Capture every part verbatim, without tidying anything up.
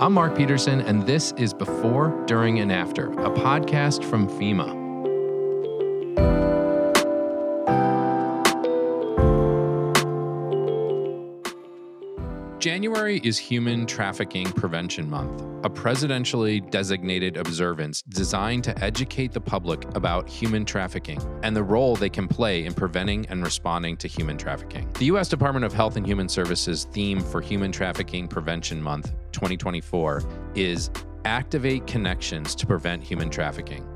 I'm Mark Peterson, and this is Before, During, and After, a podcast from FEMA. January is Human Trafficking Prevention Month, a presidentially designated observance designed to educate the public about human trafficking and the role they can play in preventing and responding to human trafficking. The U S Department of Health and Human Services theme for Human Trafficking Prevention Month twenty twenty-four is Activate Connections to Prevent Human Trafficking.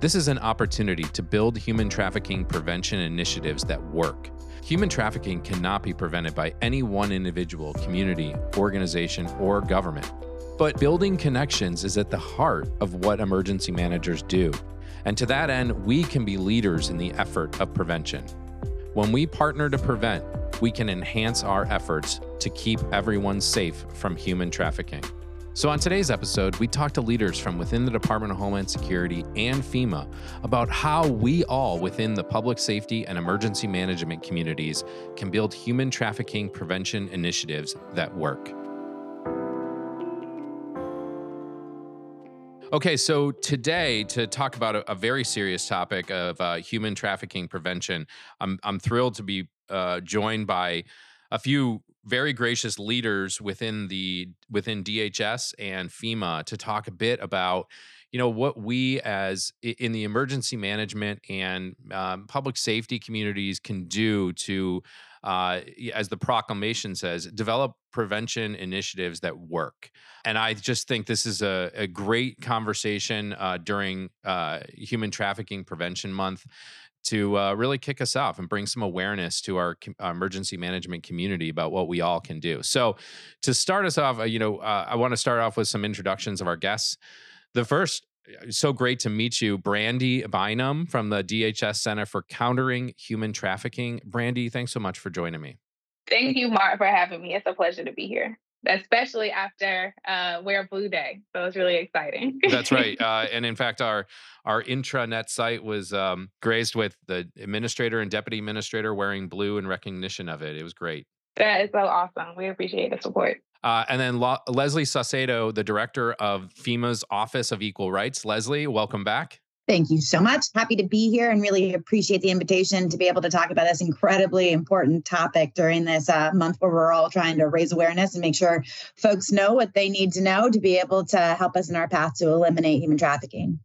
This is an opportunity to build human trafficking prevention initiatives that work. Human trafficking cannot be prevented by any one individual, community, organization, or government. But building connections is at the heart of what emergency managers do. And to that end, we can be leaders in the effort of prevention. When we partner to prevent, we can enhance our efforts to keep everyone safe from human trafficking. So on today's episode, we talk to leaders from within the Department of Homeland Security and FEMA about how we all within the public safety and emergency management communities can build human trafficking prevention initiatives that work. Okay, so today to talk about a, a very serious topic of uh, human trafficking prevention, I'm, I'm thrilled to be uh, joined by a few very gracious leaders within the within D H S and FEMA to talk a bit about, you know, what we as in the emergency management and um, public safety communities can do to, uh, as the proclamation says, develop prevention initiatives that work. And I just think this is a, a great conversation uh, during uh, Human Trafficking Prevention Month to uh, really kick us off and bring some awareness to our, com- our emergency management community about what we all can do. So to start us off, you know, uh, I want to start off with some introductions of our guests. The first, so great to meet you, Brandi Bynum from the D H S Center for Countering Human Trafficking. Brandi, thanks so much for joining me. Thank you, Mark, for having me. It's a pleasure to be here, especially after uh, Wear Blue Day. So it's really exciting. That's right. Uh, and in fact, our our intranet site was um, graced with the administrator and deputy administrator wearing blue in recognition of it. It was great. That is so awesome. We appreciate the support. Uh, and then Lo- Leslie Saucedo, the director of FEMA's Office of Equal Rights. Leslie, welcome back. Thank you so much. Happy to be here and really appreciate the invitation to be able to talk about this incredibly important topic during this uh, month where we're all trying to raise awareness and make sure folks know what they need to know to be able to help us in our path to eliminate human trafficking.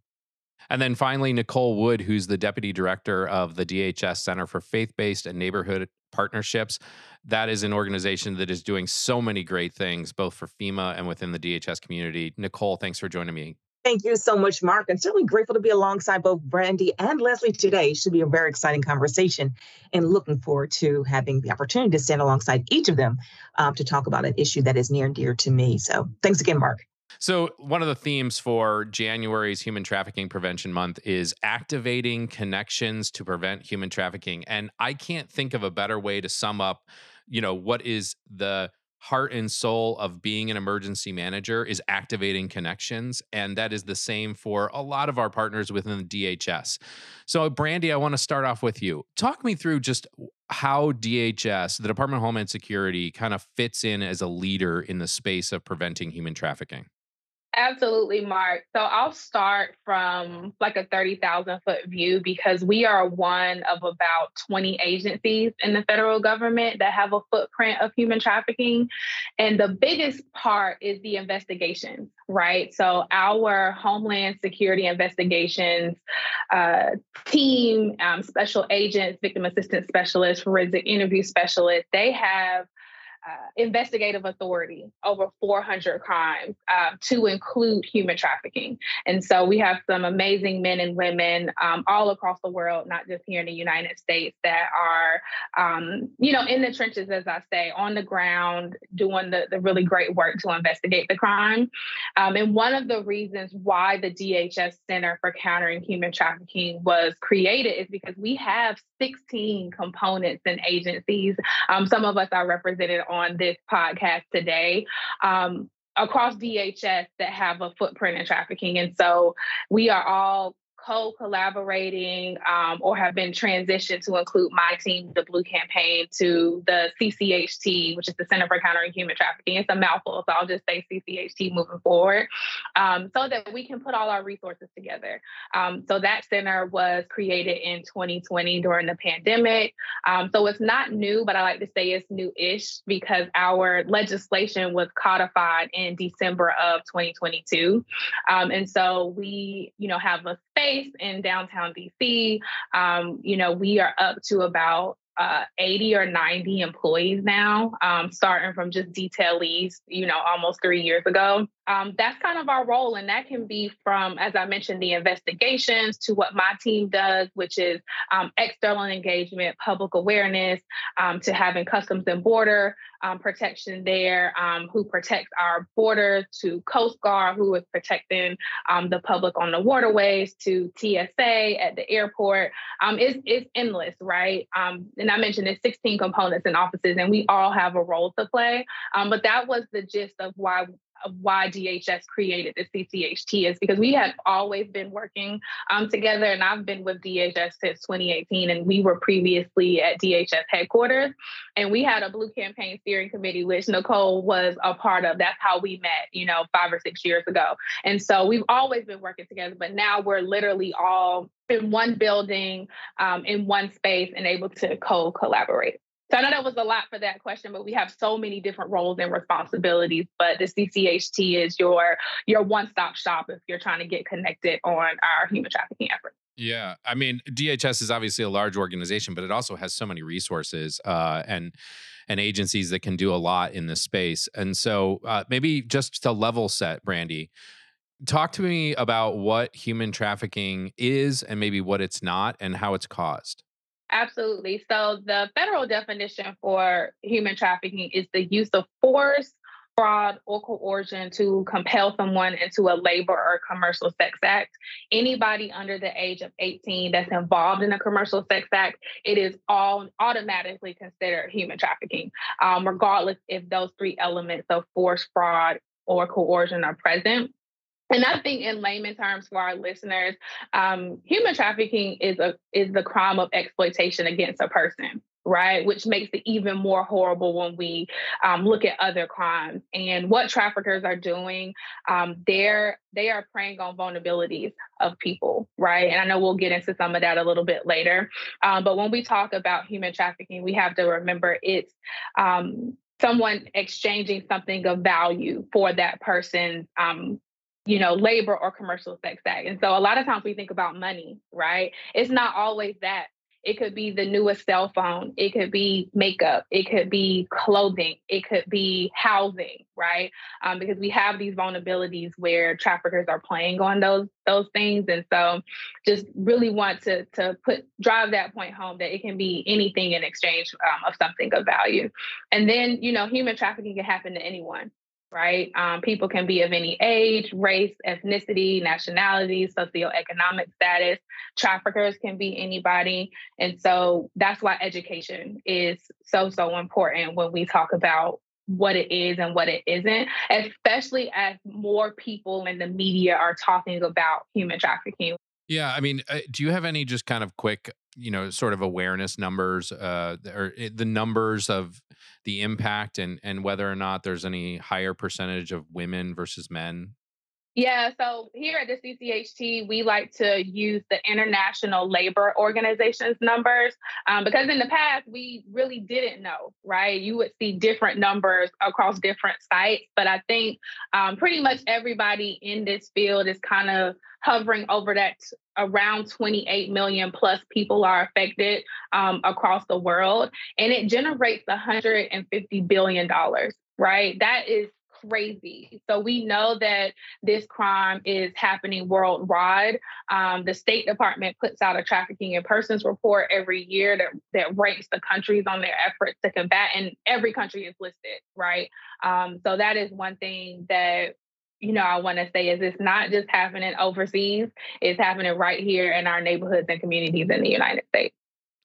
And then finally, Nicole Wood, who's the deputy director of the D H S Center for Faith-Based and Neighborhood Partnerships. That is an organization that is doing so many great things, both for FEMA and within the D H S community. Nicole, thanks for joining me. Thank you so much, Mark. And certainly grateful to be alongside both Brandi and Leslie today. It should be a very exciting conversation and looking forward to having the opportunity to stand alongside each of them uh, to talk about an issue that is near and dear to me. So thanks again, Mark. So one of the themes for January's Human Trafficking Prevention Month is activating connections to prevent human trafficking. And I can't think of a better way to sum up, you know, what is the heart and soul of being an emergency manager is activating connections. And that is the same for a lot of our partners within the D H S. So Brandi, I want to start off with you. Talk me through just how D H S, the Department of Homeland Security, kind of fits in as a leader in the space of preventing human trafficking. Absolutely, Mark. So I'll start from like a thirty thousand foot view because we are one of about twenty agencies in the federal government that have a footprint of human trafficking. And the biggest part is the investigations, right? So our Homeland Security Investigations uh, team, um, special agents, victim assistance specialists, forensic interview specialists, they have Uh, investigative authority over four hundred crimes uh, to include human trafficking. And so we have some amazing men and women um, all across the world, not just here in the United States, that are, um, you know, in the trenches, as I say, on the ground, doing the, the really great work to investigate the crime. Um, and one of the reasons why the D H S Center for Countering Human Trafficking was created is because we have sixteen components and agencies. Um, some of us are represented on this podcast today um, across D H S that have a footprint in trafficking. And so we are all co-collaborating um, or have been transitioned to include my team, the Blue Campaign, to the C C H T, which is the Center for Countering Human Trafficking. It's a mouthful, so I'll just say C C H T moving forward, um, so that we can put all our resources together. Um, so that center was created in twenty twenty during the pandemic. Um, so it's not new, but I like to say it's new-ish because our legislation was codified in December of twenty twenty-two. Um, and so we, you know, have a space in downtown D C. Um, you know, we are up to about uh, eighty or ninety employees now, um, starting from just detailees, you know, almost three years ago. Um, that's kind of our role. And that can be from, as I mentioned, the investigations to what my team does, which is um, external engagement, public awareness, um, to having Customs and Border um, Protection there, um, who protects our borders, to Coast Guard, who is protecting um, the public on the waterways, to T S A at the airport. Um, it's, it's endless, right? Um, and I mentioned there's sixteen components and offices, and we all have a role to play. Um, but that was the gist of why Of why D H S created the C C H T, is because we have always been working um, together, and I've been with D H S since twenty eighteen, and we were previously at D H S headquarters, and we had a Blue Campaign steering committee, which Nicole was a part of. That's how we met, you know, five or six years ago. And so we've always been working together, but now we're literally all in one building, um, in one space, and able to co-collaborate. So I know that was a lot for that question, but we have so many different roles and responsibilities, but the C C H T is your your one-stop shop if you're trying to get connected on our human trafficking efforts. Yeah. I mean, D H S is obviously a large organization, but it also has so many resources uh, and and agencies that can do a lot in this space. And so uh, maybe just to level set, Brandi, talk to me about what human trafficking is and maybe what it's not and how it's caused. Absolutely. So the federal definition for human trafficking is the use of force, fraud, or coercion to compel someone into a labor or commercial sex act. Anybody under the age of eighteen that's involved in a commercial sex act, it is all automatically considered human trafficking, um, regardless if those three elements of force, fraud, or coercion are present. And I think in layman terms for our listeners, um, human trafficking is a is the crime of exploitation against a person, right? Which makes it even more horrible when we um, look at other crimes. And what traffickers are doing, um, they're they are preying on vulnerabilities of people, right? And I know we'll get into some of that a little bit later. Um, but when we talk about human trafficking, we have to remember it's um, someone exchanging something of value for that person's um you know, labor or commercial sex act. And so a lot of times we think about money, right? It's not always that. It could be the newest cell phone. It could be makeup. It could be clothing. It could be housing, right? Um, because we have these vulnerabilities where traffickers are playing on those those things. And so just really want to, to put drive that point home that it can be anything in exchange um, of something of value. And then, you know, human trafficking can happen to anyone. Right? Um, people can be of any age, race, ethnicity, nationality, socioeconomic status. Traffickers can be anybody. And so that's why education is so, so important when we talk about what it is and what it isn't, especially as more people in the media are talking about human trafficking. Yeah. I mean, do you have any just kind of quick, you know, sort of awareness numbers uh, or the numbers of the impact and, and whether or not there's any higher percentage of women versus men? Yeah. So here at the C C H T, we like to use the International Labor Organization's numbers um, because in the past, we really didn't know, right? You would see different numbers across different sites. But I think um, pretty much everybody in this field is kind of hovering over that around twenty-eight million plus people are affected um, across the world. And it generates one hundred fifty billion dollars, right? That is crazy. So we know that this crime is happening worldwide. Um, the State Department puts out a trafficking in persons report every year that, that ranks the countries on their efforts to combat, and every country is listed, right? Um, so that is one thing that, you know, I want to say is it's not just happening overseas, it's happening right here in our neighborhoods and communities in the United States.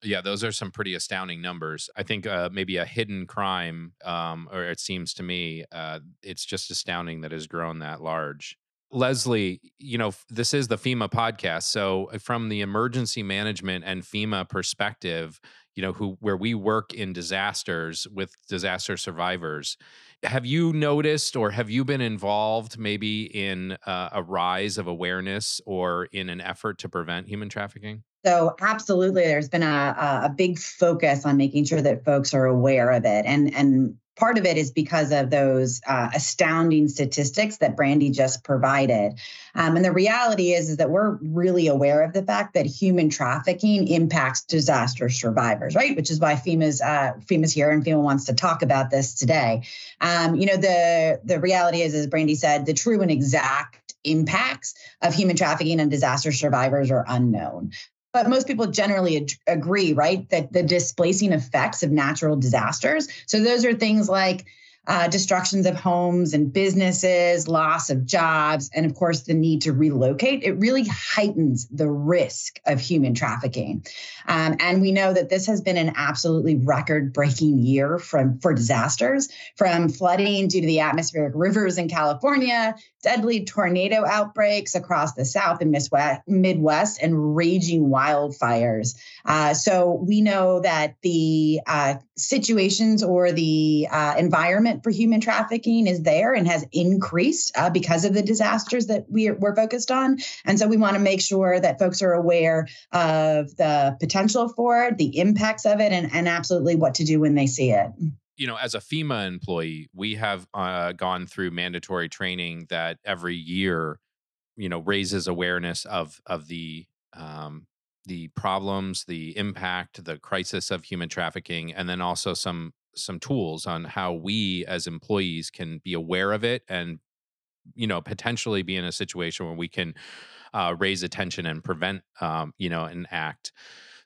Yeah, those are some pretty astounding numbers. I think uh, maybe a hidden crime, um, or it seems to me, uh, it's just astounding that it's grown that large. Leslie, you know, this is the FEMA podcast. So from the emergency management and FEMA perspective, you know, who where we work in disasters with disaster survivors, have you noticed or have you been involved maybe in uh, a rise of awareness or in an effort to prevent human trafficking? So absolutely, there's been a, a big focus on making sure that folks are aware of it. And, and part of it is because of those uh, astounding statistics that Brandi just provided. Um, and the reality is, is that we're really aware of the fact that human trafficking impacts disaster survivors, right? Which is why FEMA's, uh, FEMA's here and FEMA wants to talk about this today. Um, you know, the, the reality is, as Brandi said, the true and exact impacts of human trafficking and disaster survivors are unknown. But most people generally ad- agree, right, that the displacing effects of natural disasters. So those are things like uh, destructions of homes and businesses, loss of jobs, and of course, the need to relocate. It really heightens the risk of human trafficking. Um, and we know that this has been an absolutely record-breaking year from, for disasters, from flooding due to the atmospheric rivers in California, deadly tornado outbreaks across the South and Midwest, and raging wildfires. Uh, so we know that the uh, situations or the uh, environment for human trafficking is there and has increased uh, because of the disasters that we are, we're focused on. And so we want to make sure that folks are aware of the potential for it, the impacts of it, and, and absolutely what to do when they see it. You know, as a FEMA employee, we have uh, gone through mandatory training that every year, you know, raises awareness of of the um, the problems, the impact, the crisis of human trafficking, and then also some some tools on how we as employees can be aware of it and, you know, potentially be in a situation where we can uh, raise attention and prevent, um, you know, and act.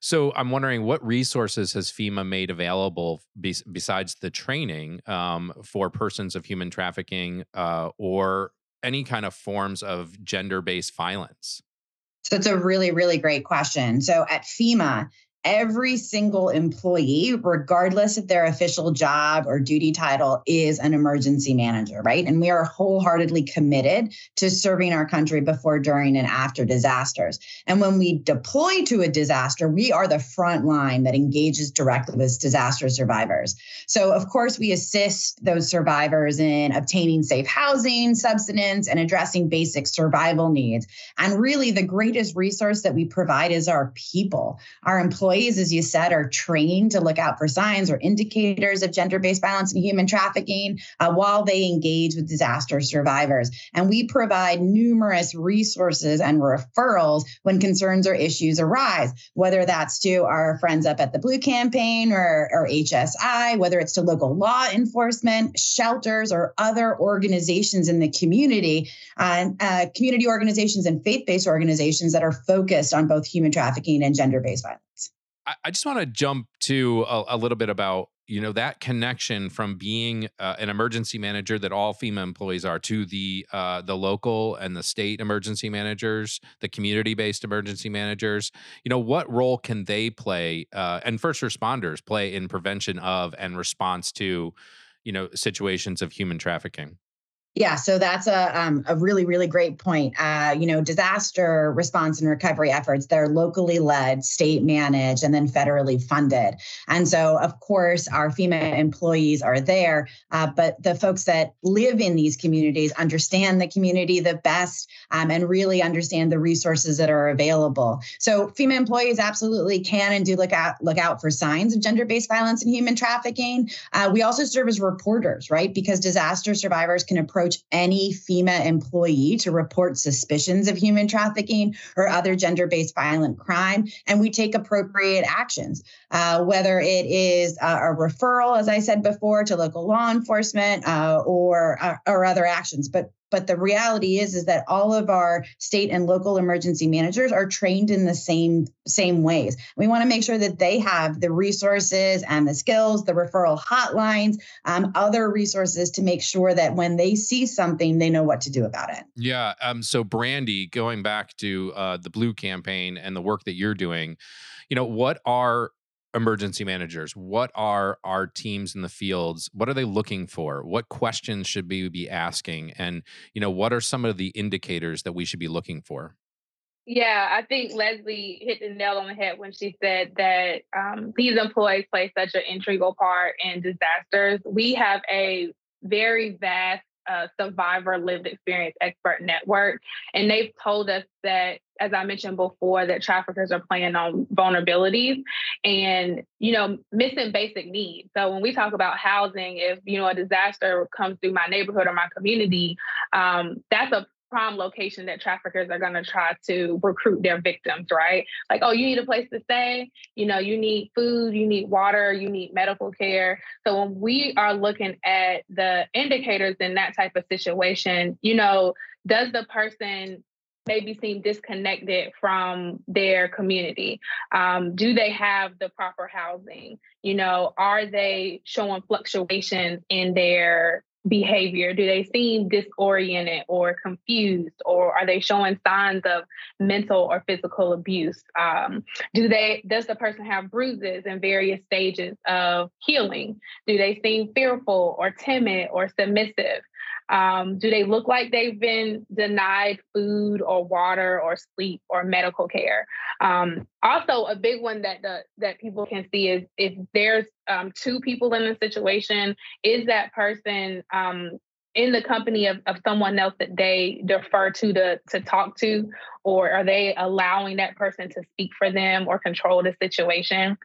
So I'm wondering, what resources has FEMA made available be- besides the training um, for persons of human trafficking uh, or any kind of forms of gender-based violence? So it's a really, really great question. So at FEMA, every single employee, regardless of their official job or duty title, is an emergency manager, right? And we are wholeheartedly committed to serving our country before, during, and after disasters. And when we deploy to a disaster, we are the front line that engages directly with disaster survivors. So, of course, we assist those survivors in obtaining safe housing, subsistence, and addressing basic survival needs. And really, the greatest resource that we provide is our people, our employees. Employees, as you said, are trained to look out for signs or indicators of gender-based violence and human trafficking uh, while they engage with disaster survivors. And we provide numerous resources and referrals when concerns or issues arise, whether that's to our friends up at the Blue Campaign or, or H S I, whether it's to local law enforcement, shelters, or other organizations in the community, uh, uh, community organizations and faith-based organizations that are focused on both human trafficking and gender-based violence. I just want to jump to a, a little bit about, you know, that connection from being uh, an emergency manager that all FEMA employees are to the uh, the local and the state emergency managers, the community-based emergency managers. You know, what role can they play uh, and first responders play in prevention of and response to, you know, situations of human trafficking? Yeah, so that's a um, a really, really great point. Uh, you know, disaster response and recovery efforts, they're locally led, state managed, and then federally funded. And so, of course, our FEMA employees are there, uh, but the folks that live in these communities understand the community the best um, and really understand the resources that are available. So FEMA employees absolutely can and do look out, look out for signs of gender-based violence and human trafficking. Uh, we also serve as reporters, right? Because disaster survivors can approach Approach any FEMA employee to report suspicions of human trafficking or other gender-based violent crime, and we take appropriate actions, uh, whether it is uh, a referral, as I said before, to local law enforcement uh, or uh, or other actions. But But the reality is, is that all of our state and local emergency managers are trained in the same same ways. We want to make sure that they have the resources and the skills, the referral hotlines, um, other resources to make sure that when they see something, they know what to do about it. Yeah. Um. So, Brandi, going back to uh, the Blue Campaign and the work that you're doing, you know, what are emergency managers? What are our teams in the fields? What are they looking for? What questions should we be asking? And, you know, what are some of the indicators that we should be looking for? Yeah, I think Leslie hit the nail on the head when she said that um, these employees play such an integral part in disasters. We have a very vast uh, survivor lived experience expert network, and they've told us that, as I mentioned before, that traffickers are playing on vulnerabilities and, you know, missing basic needs. So when we talk about housing, if, you know, a disaster comes through my neighborhood or my community, um, that's a prime location that traffickers are going to try to recruit their victims, right? Like, oh, you need a place to stay, you know, you need food, you need water, you need medical care. So when we are looking at the indicators in that type of situation, you know, does the person maybe seem disconnected from their community? Um, do they have the proper housing? You know, are they showing fluctuations in their behavior? Do they seem disoriented or confused, or are they showing signs of mental or physical abuse? Um, do they, does the person have bruises in various stages of healing? Do they seem fearful or timid or submissive? Um, do they look like they've been denied food or water or sleep or medical care? Um, also, a big one that the, that people can see is if there's um, two people in a situation, is that person um, in the company of, of someone else that they defer to, to to talk to, or are they allowing that person to speak for them or control the situation?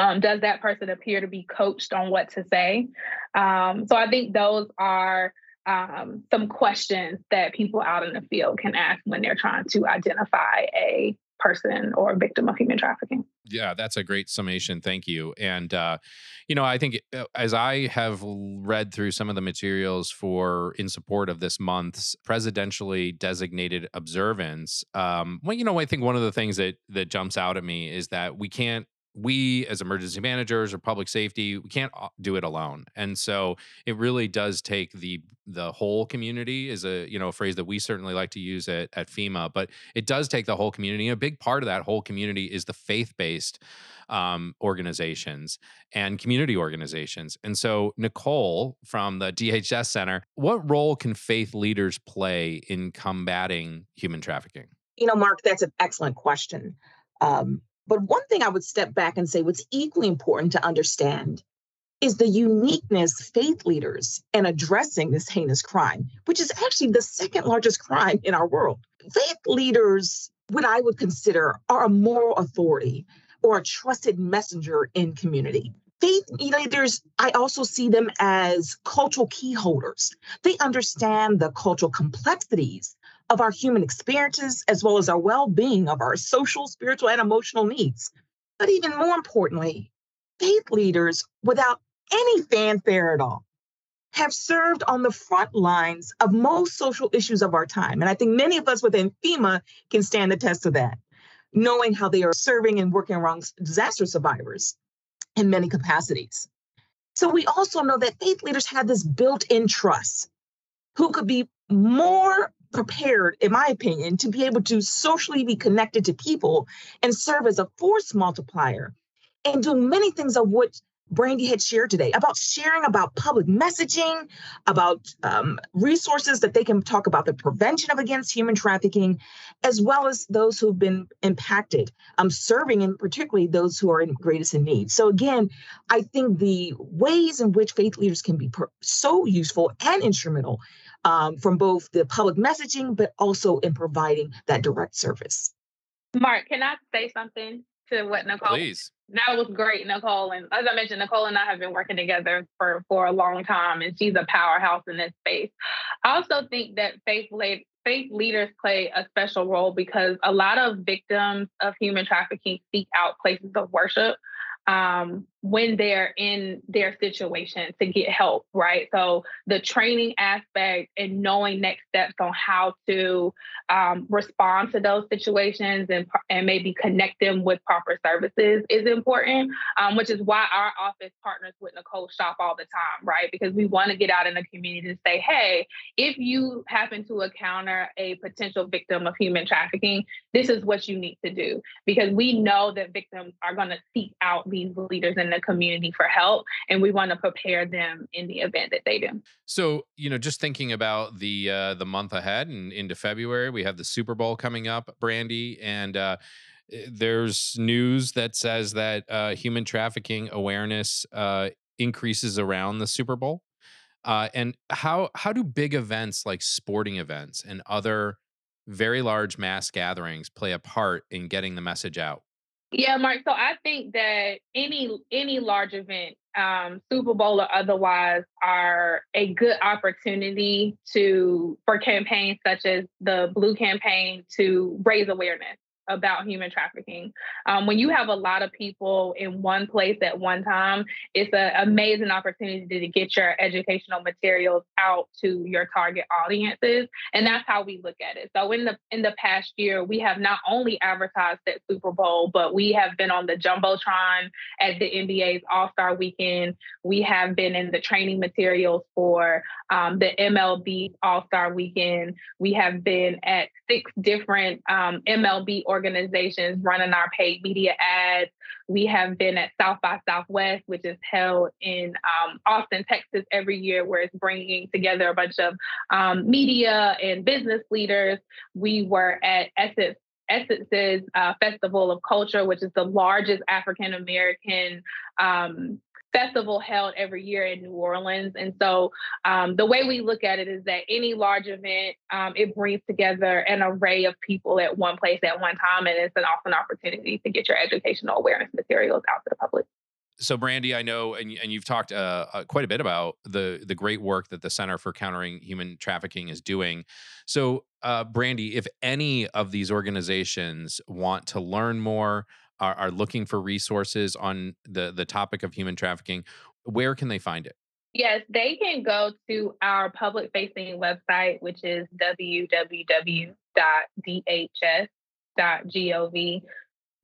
Um, does that person appear to be coached on what to say? Um, so I think those are Um, some questions that people out in the field can ask when they're trying to identify a person or a victim of human trafficking. Yeah, that's a great summation. Thank you. And, uh, you know, I think as I have read through some of the materials for in support of this month's presidentially designated observance, um, well, you know, I think one of the things that that jumps out at me is that we can't We, as emergency managers or public safety, we can't do it alone, and so it really does take the the whole community. Is a you know a phrase that we certainly like to use at at FEMA, but it does take the whole community. A big part of that whole community is the faith-based um, organizations and community organizations. And so, Nicole from the D H S Center, what role can faith leaders play in combating human trafficking? You know, Mark, that's an excellent question. Um, But one thing I would step back and say what's equally important to understand is the uniqueness faith leaders in addressing this heinous crime, which is actually the second largest crime in our world. Faith leaders, what I would consider, are a moral authority or a trusted messenger in community. Faith leaders, I also see them as cultural key holders. They understand the cultural complexities of our human experiences, as well as our well-being of our social, spiritual, and emotional needs. But even more importantly, faith leaders, without any fanfare at all, have served on the front lines of most social issues of our time. And I think many of us within FEMA can stand the test of that, knowing how they are serving and working around disaster survivors in many capacities. So we also know that faith leaders have this built-in trust, who could be more prepared, in my opinion, to be able to socially be connected to people and serve as a force multiplier and do many things of which Brandi had shared today about sharing, about public messaging, about um, resources that they can talk about the prevention of against human trafficking, as well as those who've been impacted, um, serving and particularly those who are in greatest in need. So again, I think the ways in which faith leaders can be per- so useful and instrumental um, from both the public messaging, but also in providing that direct service. Mark, can I say something to what Nicole? Please. That was great, Nicole. And as I mentioned, Nicole and I have been working together for, for a long time, and she's a powerhouse in this space. I also think that faith, le- faith leaders play a special role because a lot of victims of human trafficking seek out places of worship. Um, when they're in their situation to get help, right? So the training aspect and knowing next steps on how to um, respond to those situations and, and maybe connect them with proper services is important, um, which is why our office partners with Nicole Shop all the time, right? Because we want to get out in the community and say, hey, if you happen to encounter a potential victim of human trafficking, this is what you need to do. Because we know that victims are going to seek out these leaders in the community for help, and we want to prepare them in the event that they do. So, you know, just thinking about the uh, the month ahead and into February, we have the Super Bowl coming up, Brandi, and uh, there's news that says that uh, human trafficking awareness uh, increases around the Super Bowl. Uh, and how how do big events like sporting events and other very large mass gatherings play a part in getting the message out? Yeah, Mark. So I think that any any large event, um, Super Bowl or otherwise, are a good opportunity to for campaigns such as the Blue Campaign to raise awareness about human trafficking. Um, when you have a lot of people in one place at one time, it's an amazing opportunity to get your educational materials out to your target audiences. And that's how we look at it. So in the in the past year, we have not only advertised at Super Bowl, but we have been on the Jumbotron at the N B A's All-Star Weekend. We have been in the training materials for um, the M L B All-Star Weekend. We have been at six different um, M L B organizations organizations running our paid media ads. We have been at South by Southwest, which is held in um, Austin, Texas every year, where it's bringing together a bunch of um, media and business leaders. We were at Essence Essence's uh, Festival of Culture, which is the largest African-American um festival held every year in New Orleans. And so um, the way we look at it is that any large event, um, it brings together an array of people at one place at one time. And it's an awesome opportunity to get your educational awareness materials out to the public. So Brandi, I know, and, and you've talked uh, uh, quite a bit about the the great work that the Center for Countering Human Trafficking is doing. So uh, Brandi, if any of these organizations want to learn more, are looking for resources on the, the topic of human trafficking, where can they find it? Yes, they can go to our public-facing website, which is www.dhs.gov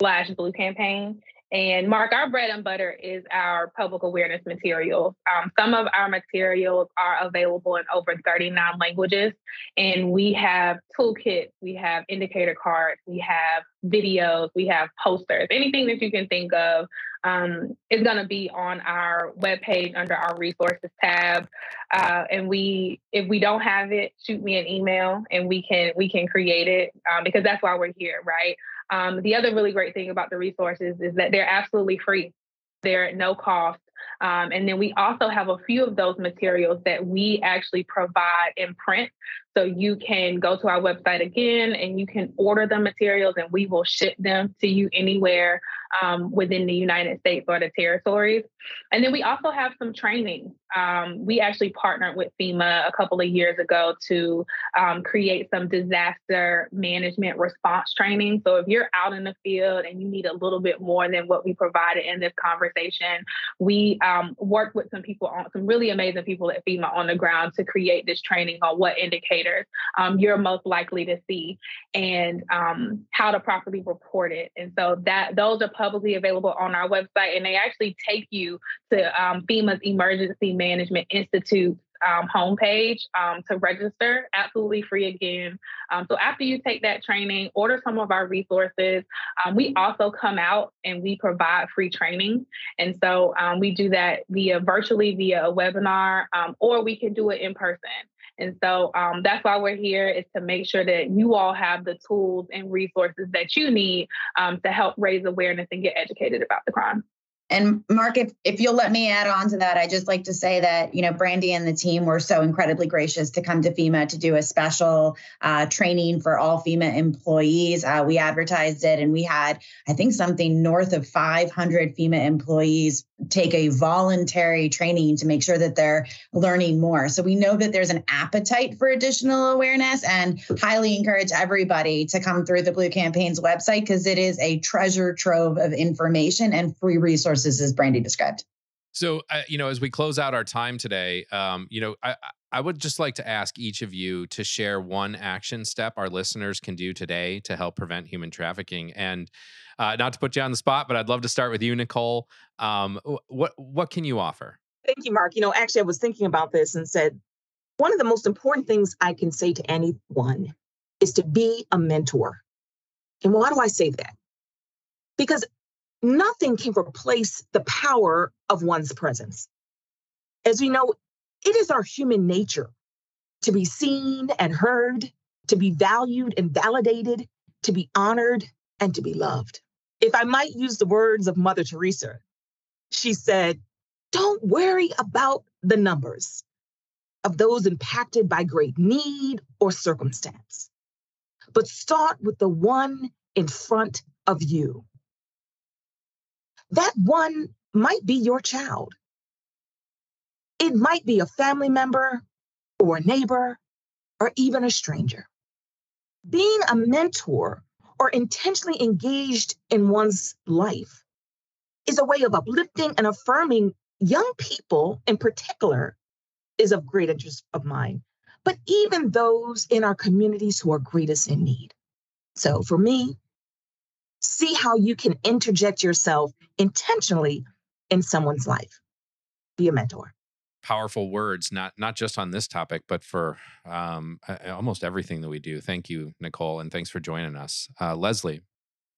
slash Blue Campaign. And Mark, our bread and butter is our public awareness materials. Um, some of our materials are available in over thirty-nine languages, and we have toolkits, we have indicator cards, we have videos, we have posters, anything that you can think of um, is going to be on our webpage under our resources tab. Uh, and we, if we don't have it, shoot me an email and we can we can create it um, because that's why we're here, right? Um, the other really great thing about the resources is that they're absolutely free. They're at no cost. Um, and then we also have a few of those materials that we actually provide in print. So you can go to our website again and you can order the materials and we will ship them to you anywhere um, within the United States or the territories. And then we also have some training. Um, we actually partnered with FEMA a couple of years ago to um, create some disaster management response training. So if you're out in the field and you need a little bit more than what we provided in this conversation, we um, worked with some people, on some really amazing people at FEMA on the ground to create this training on what indicators Um, you're most likely to see and um, how to properly report it. And so that those are publicly available on our website, and they actually take you to um, FEMA's Emergency Management Institute um, homepage um, to register, absolutely free again. Um, so after you take that training, order some of our resources. Um, we also come out and we provide free training. And so um, we do that via virtually via a webinar, um, or we can do it in person. And so um, that's why we're here, is to make sure that you all have the tools and resources that you need um, to help raise awareness and get educated about the crime. And Mark, if, if you'll let me add on to that, I just like to say that, you know, Brandi and the team were so incredibly gracious to come to FEMA to do a special uh, training for all FEMA employees. Uh, we advertised it and we had, I think, something north of five hundred FEMA employees take a voluntary training to make sure that they're learning more. So we know that there's an appetite for additional awareness, and highly encourage everybody to come through the Blue Campaign's website because it is a treasure trove of information and free resources Services, as Brandi described. So, uh, you know, as we close out our time today, um, you know, I, I would just like to ask each of you to share one action step our listeners can do today to help prevent human trafficking. And uh, not to put you on the spot, but I'd love to start with you, Nicole. Um, what what can you offer? Thank you, Mark. You know, actually, I was thinking about this and said, one of the most important things I can say to anyone is to be a mentor. And why do I say that? Because nothing can replace the power of one's presence. As we know, it is our human nature to be seen and heard, to be valued and validated, to be honored and to be loved. If I might use the words of Mother Teresa, she said, "Don't worry about the numbers of those impacted by great need or circumstance, but start with the one in front of you." That one might be your child. It might be a family member or a neighbor or even a stranger. Being a mentor or intentionally engaged in one's life is a way of uplifting and affirming young people in particular, is of great interest of mine, but even those in our communities who are greatest in need. So for me, see how you can interject yourself intentionally in someone's life. Be a mentor. Powerful words, not not just on this topic, but for um, almost everything that we do. Thank you, Nicole, and thanks for joining us. Uh, Leslie.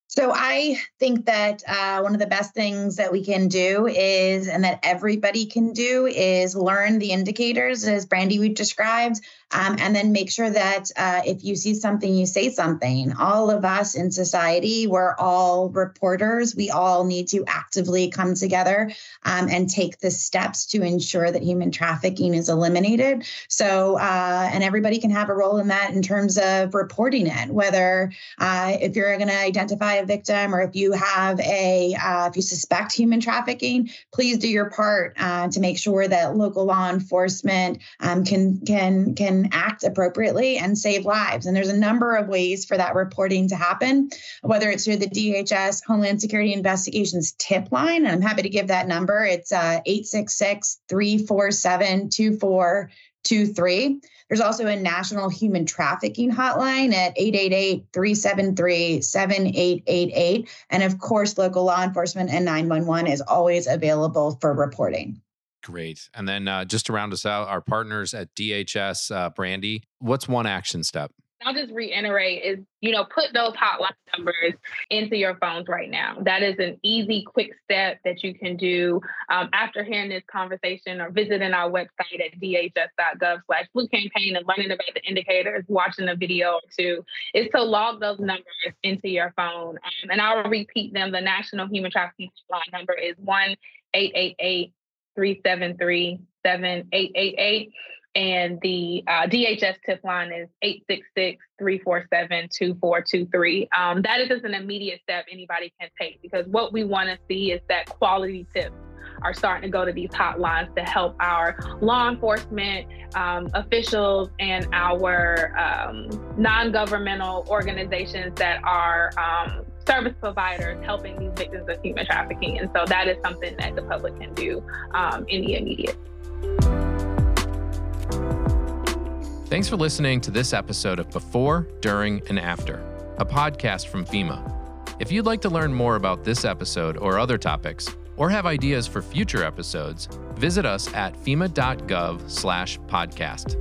So I think that uh, one of the best things that we can do is, and that everybody can do, is learn the indicators, as Brandi we've described, um, and then make sure that uh, if you see something, you say something. All of us in society, we're all reporters. We all need to actively come together um, and take the steps to ensure that human trafficking is eliminated. So, uh, and everybody can have a role in that in terms of reporting it, whether uh, if you're going to identify a victim, or if you have a, uh, if you suspect human trafficking, please do your part uh, to make sure that local law enforcement um, can can can act appropriately and save lives. And there's a number of ways for that reporting to happen, whether it's through the D H S Homeland Security Investigations tip line, and I'm happy to give that number. It's uh, eight six six, three four seven, two four two three. There's also a national human trafficking hotline at eight eight eight, three seven three, seven eight eight eight. And of course, local law enforcement and nine one one is always available for reporting. Great. And then uh, just to round us out, our partners at D H S, uh, Brandi, what's one action step? I'll just reiterate is, you know, put those hotline numbers into your phones right now. That is an easy, quick step that you can do um, after hearing this conversation or visiting our website at d h s dot gov slash blue campaign and learning about the indicators, watching a video or two, is to log those numbers into your phone. Um, and I'll repeat them. The National Human Trafficking Hotline number is one eight eight eight, three seven three, seven eight eight eight. And the uh, D H S tip line is eight six six, three four seven, two four two three. Um, that is just an immediate step anybody can take, because what we want to see is that quality tips are starting to go to these hotlines to help our law enforcement um, officials and our um, non-governmental organizations that are um, service providers helping these victims of human trafficking. And so that is something that the public can do um, in the immediate. Thanks for listening to this episode of Before, During, and After, a podcast from FEMA. If you'd like to learn more about this episode or other topics, or have ideas for future episodes, visit us at fema dot gov slash podcast.